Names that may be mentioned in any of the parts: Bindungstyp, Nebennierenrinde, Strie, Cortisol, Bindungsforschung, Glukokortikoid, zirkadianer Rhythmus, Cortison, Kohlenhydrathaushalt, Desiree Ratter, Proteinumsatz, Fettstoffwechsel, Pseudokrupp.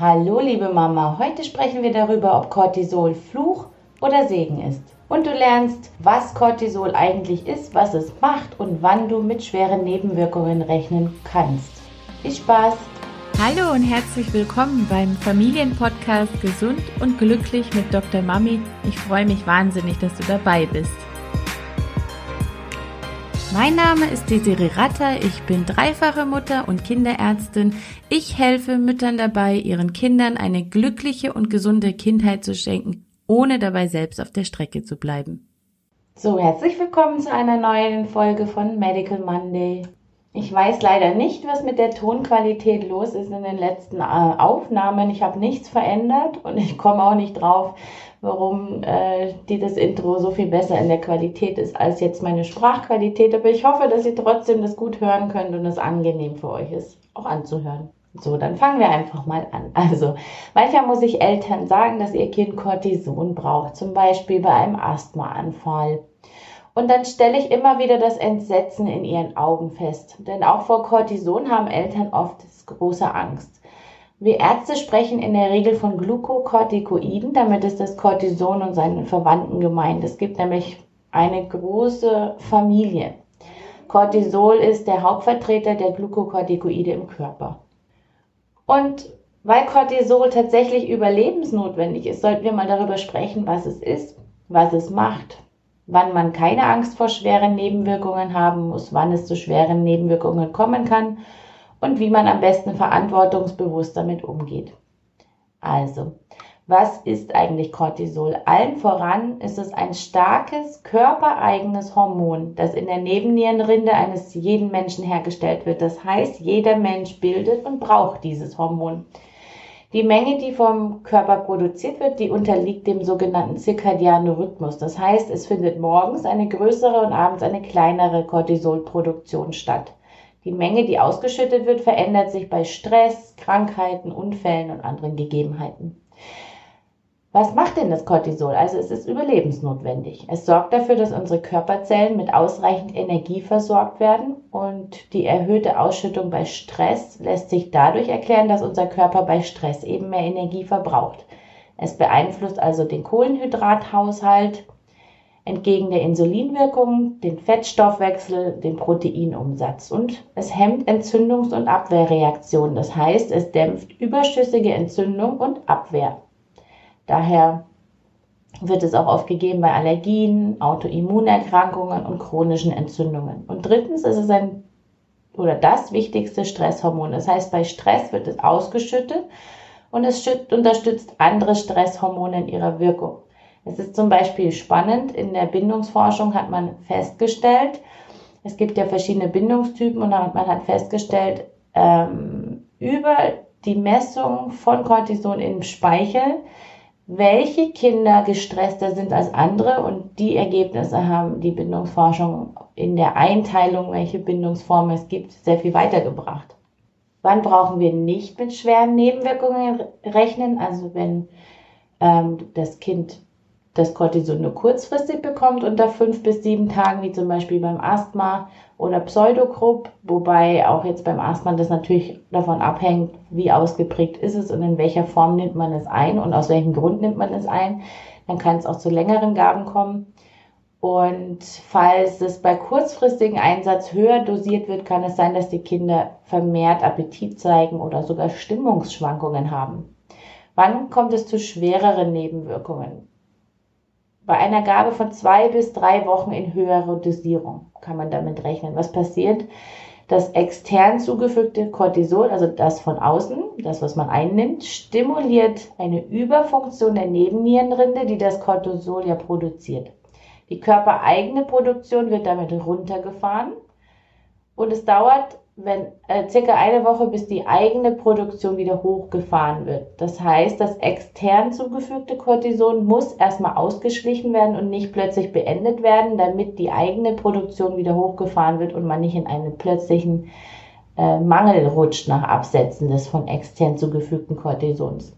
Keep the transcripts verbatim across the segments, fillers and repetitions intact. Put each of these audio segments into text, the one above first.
Hallo liebe Mama, heute sprechen wir darüber, ob Cortisol Fluch oder Segen ist. Und du lernst, was Cortisol eigentlich ist, was es macht und wann du mit schweren Nebenwirkungen rechnen kannst. Viel Spaß! Hallo und herzlich willkommen beim Familienpodcast Gesund und Glücklich mit Doktor Mami. Ich freue mich wahnsinnig, dass du dabei bist. Mein Name ist Desiree Ratter, ich bin dreifache Mutter und Kinderärztin. Ich helfe Müttern dabei, ihren Kindern eine glückliche und gesunde Kindheit zu schenken, ohne dabei selbst auf der Strecke zu bleiben. So, herzlich willkommen zu einer neuen Folge von Medical Monday. Ich weiß leider nicht, was mit der Tonqualität los ist in den letzten äh, Aufnahmen. Ich habe nichts verändert und ich komme auch nicht drauf, warum äh, die das Intro so viel besser in der Qualität ist als jetzt meine Sprachqualität. Aber ich hoffe, dass ihr trotzdem das gut hören könnt und es angenehm für euch ist, auch anzuhören. So, dann fangen wir einfach mal an. Also, manchmal muss ich Eltern sagen, dass ihr Kind Cortison braucht, zum Beispiel bei einem Asthmaanfall. Und dann stelle ich immer wieder das Entsetzen in ihren Augen fest. Denn auch vor Cortison haben Eltern oft große Angst. Wir Ärzte sprechen in der Regel von Glukokortikoiden, damit ist das Cortison und seinen Verwandten gemeint. Es gibt nämlich eine große Familie. Cortisol ist der Hauptvertreter der Glukokortikoide im Körper. Und weil Cortisol tatsächlich überlebensnotwendig ist, sollten wir mal darüber sprechen, was es ist, was es macht, wann man keine Angst vor schweren Nebenwirkungen haben muss, wann es zu schweren Nebenwirkungen kommen kann und wie man am besten verantwortungsbewusst damit umgeht. Also, was ist eigentlich Cortisol? Allen voran ist es ein starkes, körpereigenes Hormon, das in der Nebennierenrinde eines jeden Menschen hergestellt wird. Das heißt, jeder Mensch bildet und braucht dieses Hormon. Die Menge, die vom Körper produziert wird, die unterliegt dem sogenannten zirkadianen Rhythmus. Das heißt, es findet morgens eine größere und abends eine kleinere Cortisolproduktion statt. Die Menge, die ausgeschüttet wird, verändert sich bei Stress, Krankheiten, Unfällen und anderen Gegebenheiten. Was macht denn das Cortisol? Also es ist überlebensnotwendig. Es sorgt dafür, dass unsere Körperzellen mit ausreichend Energie versorgt werden und die erhöhte Ausschüttung bei Stress lässt sich dadurch erklären, dass unser Körper bei Stress eben mehr Energie verbraucht. Es beeinflusst also den Kohlenhydrathaushalt, entgegen der Insulinwirkung, den Fettstoffwechsel, den Proteinumsatz und es hemmt Entzündungs- und Abwehrreaktionen. Das heißt, es dämpft überschüssige Entzündung und Abwehr. Daher wird es auch oft gegeben bei Allergien, Autoimmunerkrankungen und chronischen Entzündungen. Und drittens ist es ein oder das wichtigste Stresshormon. Das heißt, bei Stress wird es ausgeschüttet und es schützt, unterstützt andere Stresshormone in ihrer Wirkung. Es ist zum Beispiel spannend, in der Bindungsforschung hat man festgestellt, es gibt ja verschiedene Bindungstypen und man hat festgestellt, ähm, über die Messung von Cortison im Speichel, welche Kinder gestresster sind als andere und die Ergebnisse haben die Bindungsforschung in der Einteilung, welche Bindungsformen es gibt, sehr viel weitergebracht. Wann brauchen wir nicht mit schweren Nebenwirkungen rechnen? Also wenn ähm, das Kind das Cortison nur kurzfristig bekommt unter fünf bis sieben Tagen, wie zum Beispiel beim Asthma oder Pseudokrupp, wobei auch jetzt beim Asthma das natürlich davon abhängt, wie ausgeprägt ist es und in welcher Form nimmt man es ein und aus welchem Grund nimmt man es ein, dann kann es auch zu längeren Gaben kommen. Und falls es bei kurzfristigem Einsatz höher dosiert wird, kann es sein, dass die Kinder vermehrt Appetit zeigen oder sogar Stimmungsschwankungen haben. Wann kommt es zu schwereren Nebenwirkungen? Bei einer Gabe von zwei bis drei Wochen in höherer Dosierung kann man damit rechnen. Was passiert? Das extern zugefügte Cortisol, also das von außen, das, was man einnimmt, stimuliert eine Überfunktion der Nebennierenrinde, die das Cortisol ja produziert. Die körpereigene Produktion wird damit runtergefahren und es dauert wenn, äh, circa eine Woche, bis die eigene Produktion wieder hochgefahren wird. Das heißt, das extern zugefügte Cortison muss erstmal ausgeschlichen werden und nicht plötzlich beendet werden, damit die eigene Produktion wieder hochgefahren wird und man nicht in einen plötzlichen äh, Mangel rutscht nach Absetzen des von extern zugefügten Cortisons.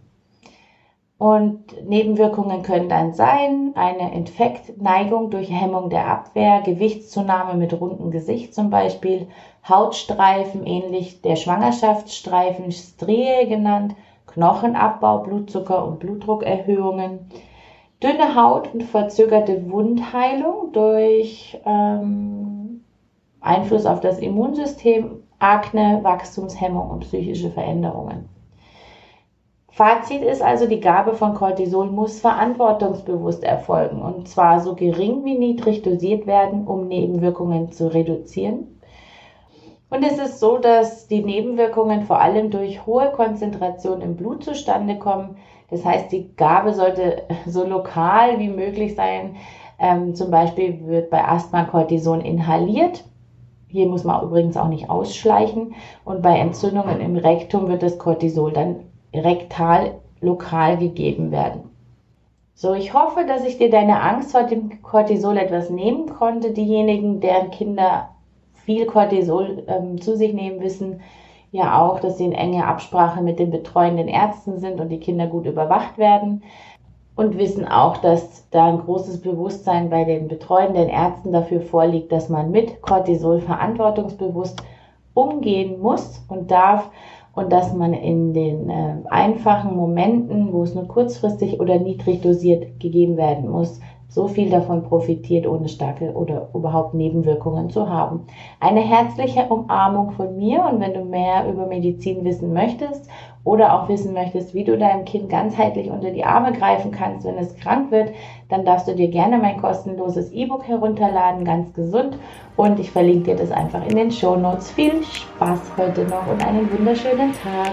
Und Nebenwirkungen können dann sein, eine Infektneigung durch Hemmung der Abwehr, Gewichtszunahme mit rundem Gesicht zum Beispiel, Hautstreifen ähnlich der Schwangerschaftsstreifen, Strie genannt, Knochenabbau, Blutzucker- und Blutdruckerhöhungen, dünne Haut und verzögerte Wundheilung durch ähm, Einfluss auf das Immunsystem, Akne, Wachstumshemmung und psychische Veränderungen. Fazit ist also, die Gabe von Cortisol muss verantwortungsbewusst erfolgen und zwar so gering wie niedrig dosiert werden, um Nebenwirkungen zu reduzieren. Und es ist so, dass die Nebenwirkungen vor allem durch hohe Konzentrationen im Blut zustande kommen. Das heißt, die Gabe sollte so lokal wie möglich sein. Ähm, zum Beispiel wird bei Asthma Cortison inhaliert. Hier muss man übrigens auch nicht ausschleichen. Und bei Entzündungen im Rektum wird das Cortisol dann rektal lokal gegeben werden. So, ich hoffe, dass ich dir deine Angst vor dem Cortisol etwas nehmen konnte. Diejenigen, deren Kinder viel Cortisol ähm, zu sich nehmen, wissen ja auch, dass sie in enger Absprache mit den betreuenden Ärzten sind und die Kinder gut überwacht werden und wissen auch, dass da ein großes Bewusstsein bei den betreuenden Ärzten dafür vorliegt, dass man mit Cortisol verantwortungsbewusst umgehen muss und darf und dass man in den äh, einfachen Momenten, wo es nur kurzfristig oder niedrig dosiert gegeben werden muss, so viel davon profitiert, ohne starke oder überhaupt Nebenwirkungen zu haben. Eine herzliche Umarmung von mir und wenn du mehr über Medizin wissen möchtest oder auch wissen möchtest, wie du deinem Kind ganzheitlich unter die Arme greifen kannst, wenn es krank wird, dann darfst du dir gerne mein kostenloses E-Book herunterladen, ganz gesund, und ich verlinke dir das einfach in den Shownotes. Viel Spaß heute noch und einen wunderschönen Tag.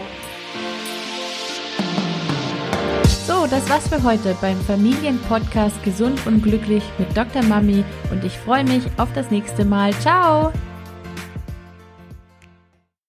So, das war's für heute beim Familienpodcast Gesund und Glücklich mit Doktor Mami und ich freue mich auf das nächste Mal. Ciao!